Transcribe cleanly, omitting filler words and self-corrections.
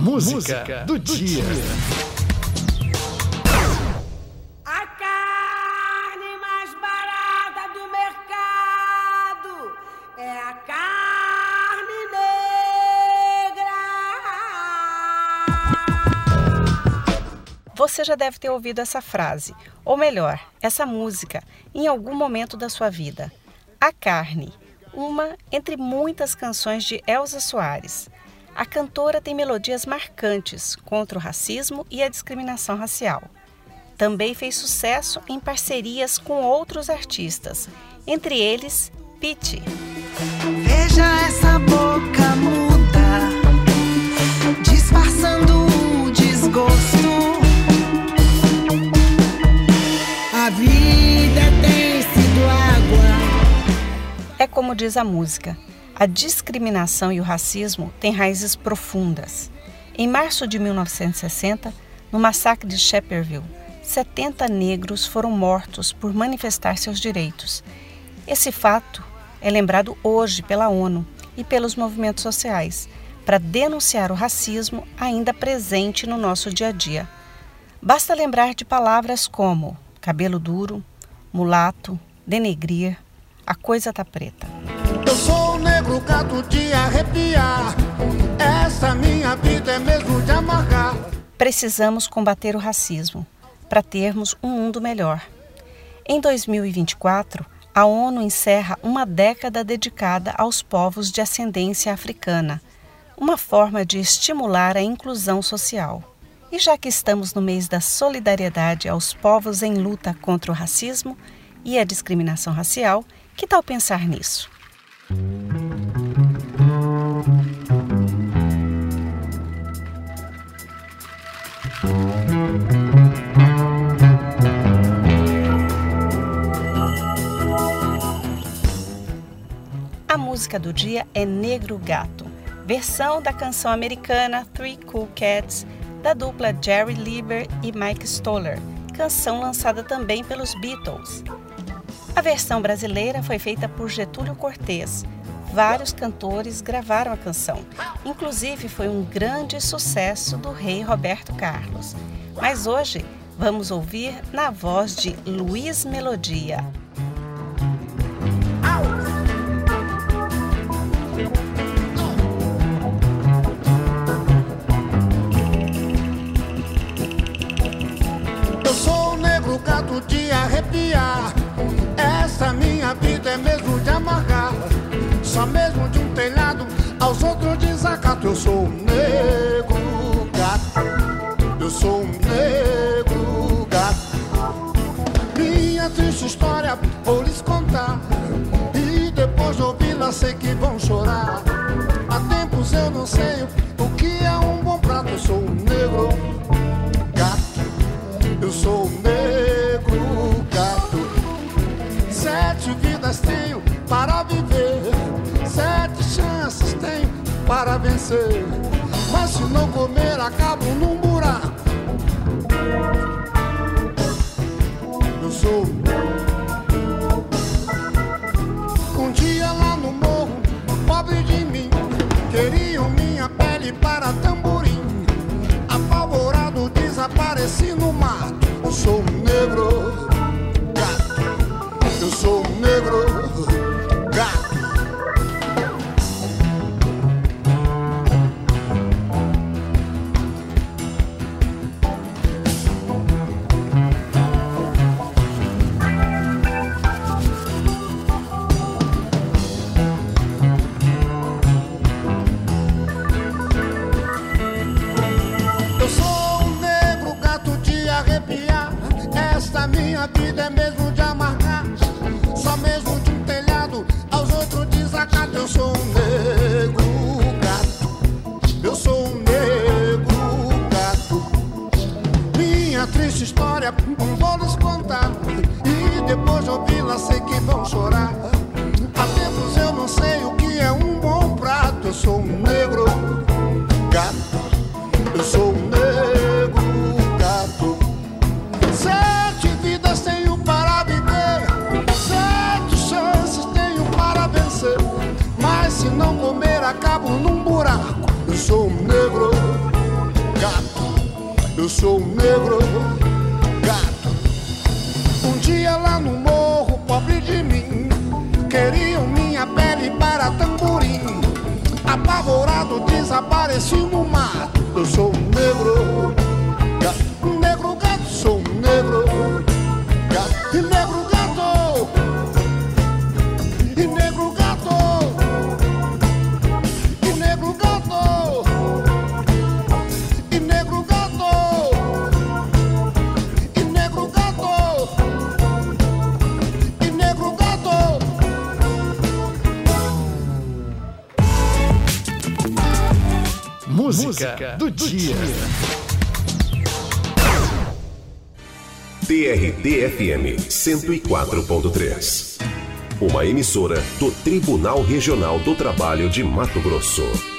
Música do dia. A carne mais barata do mercado é a carne negra. Você já deve ter ouvido essa frase, ou melhor, essa música, em algum momento da sua vida. A carne, uma entre muitas canções de Elza Soares. A cantora tem melodias marcantes contra o racismo e a discriminação racial. Também fez sucesso em parcerias com outros artistas, entre eles Pitty. Veja essa boca muda, disfarçando o desgosto. A vida tem sido água. É como diz a música. A discriminação e o racismo têm raízes profundas. Em março de 1960, no massacre de Sharpeville, 70 negros foram mortos por manifestar seus direitos. Esse fato é lembrado hoje pela ONU e pelos movimentos sociais para denunciar o racismo ainda presente no nosso dia a dia. Basta lembrar de palavras como cabelo duro, mulato, denegrir, a coisa tá preta. Eu sou negro, gato de arrepiar. Essa minha vida é mesmo de amargar. Precisamos combater o racismo para termos um mundo melhor. Em 2024, a ONU encerra uma década dedicada aos povos de ascendência africana, uma forma de estimular a inclusão social. E já que estamos no mês da solidariedade aos povos em luta contra o racismo e a discriminação racial, que tal pensar nisso? A música do dia é Negro Gato, versão da canção americana Three Cool Cats, da dupla Jerry Lieber e Mike Stoller, canção lançada também pelos Beatles. A versão brasileira foi feita por Getúlio Cortez. Vários cantores gravaram a canção. Inclusive, foi um grande sucesso do rei Roberto Carlos. Mas hoje, vamos ouvir na voz de Luiz Melodia. Eu sou negro, gato de arrepiar. Essa minha vida é mesmo de amargar. Só mesmo de um telhado aos outros desacato. Eu sou um negro gato. Eu sou um negro gato. Minha triste história vou lhes contar, e depois de ouvi-la sei que vão chorar. Há tempos eu não sei o que é um bom prato. Eu sou um negro gato. Eu sou um negro gato. Sete vidas tenho para viver, sete chances tenho para vencer. Mas se não comer, acabo num buraco. Eu sou. Um dia lá no morro, pobre de mim, queriam minha pele para tamborim. Apavorado, desapareci no mato. Eu sou um negro. Eu sou um negro gato. Eu sou um negro gato de arrepiar. Esta minha vida é mesmo de amargar. Só mesmo de um telhado aos outros desacato. Eu sou um negro gato. Eu sou um negro gato. Minha triste história vou lhes contar, e depois de ouvi-la sei que vão chorar. Há tempos eu não sei o que é um bom prato. Eu sou um negro gato. Eu sou um negro gato. Sete vidas tenho para viver, sete chances tenho para vencer. Mas se não comer, acabo num buraco. Eu sou um negro gato, eu sou um negro gato. Um dia lá no morro, pobre de mim, queriam minha pele para tamborim. Apavorado, desapareci no mato, eu sou um negro gato. Um negro gato, sou um negro gato. E negro gato, e negro gato, e negro gato, e negro gato, e negro gato, e negro gato. Música do dia. TRT-FM 104.3, uma emissora do Tribunal Regional do Trabalho de Mato Grosso.